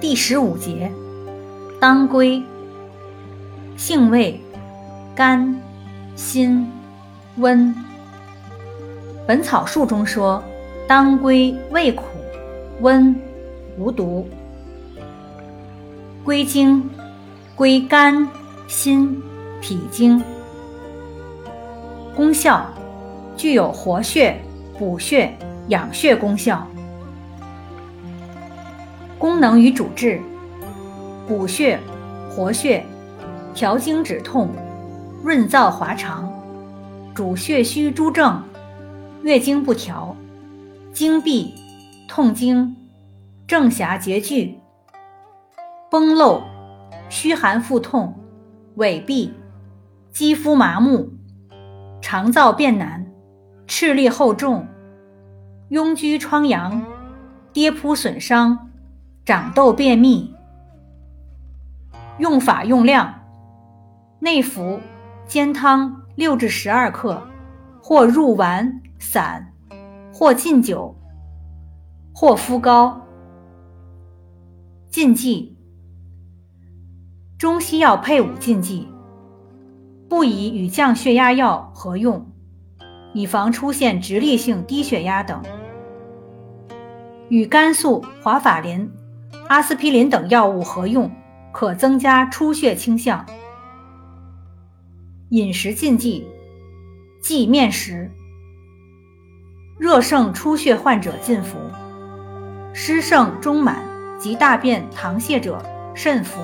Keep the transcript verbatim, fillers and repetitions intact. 第十五节，当归，性味，甘、辛、温。本草述中说，当归味苦，温，无毒。归经，归肝、心、脾经。功效，具有活血、补血、养血功效。功能与主治，补血、活血、调经止痛、润燥滑肠、主血虚诸症、月经不调、经闭、痛经、正狭结聚、崩漏、虚寒腹痛、痿痹、肌肤麻木、肠燥便难、赤粒厚重、痈疽疮疡、跌扑损伤、长痘便秘。用法用量，内服煎汤六至十二克，或入丸散，或浸酒，或敷膏。禁忌，中西药配伍禁忌，不宜与降血压药合用，以防出现直立性低血压等。与甘素、华法林、阿司匹林等药物合用，可增加出血倾向。饮食禁忌，忌面食。热盛出血患者禁服，湿盛中满及大便溏泻者慎服。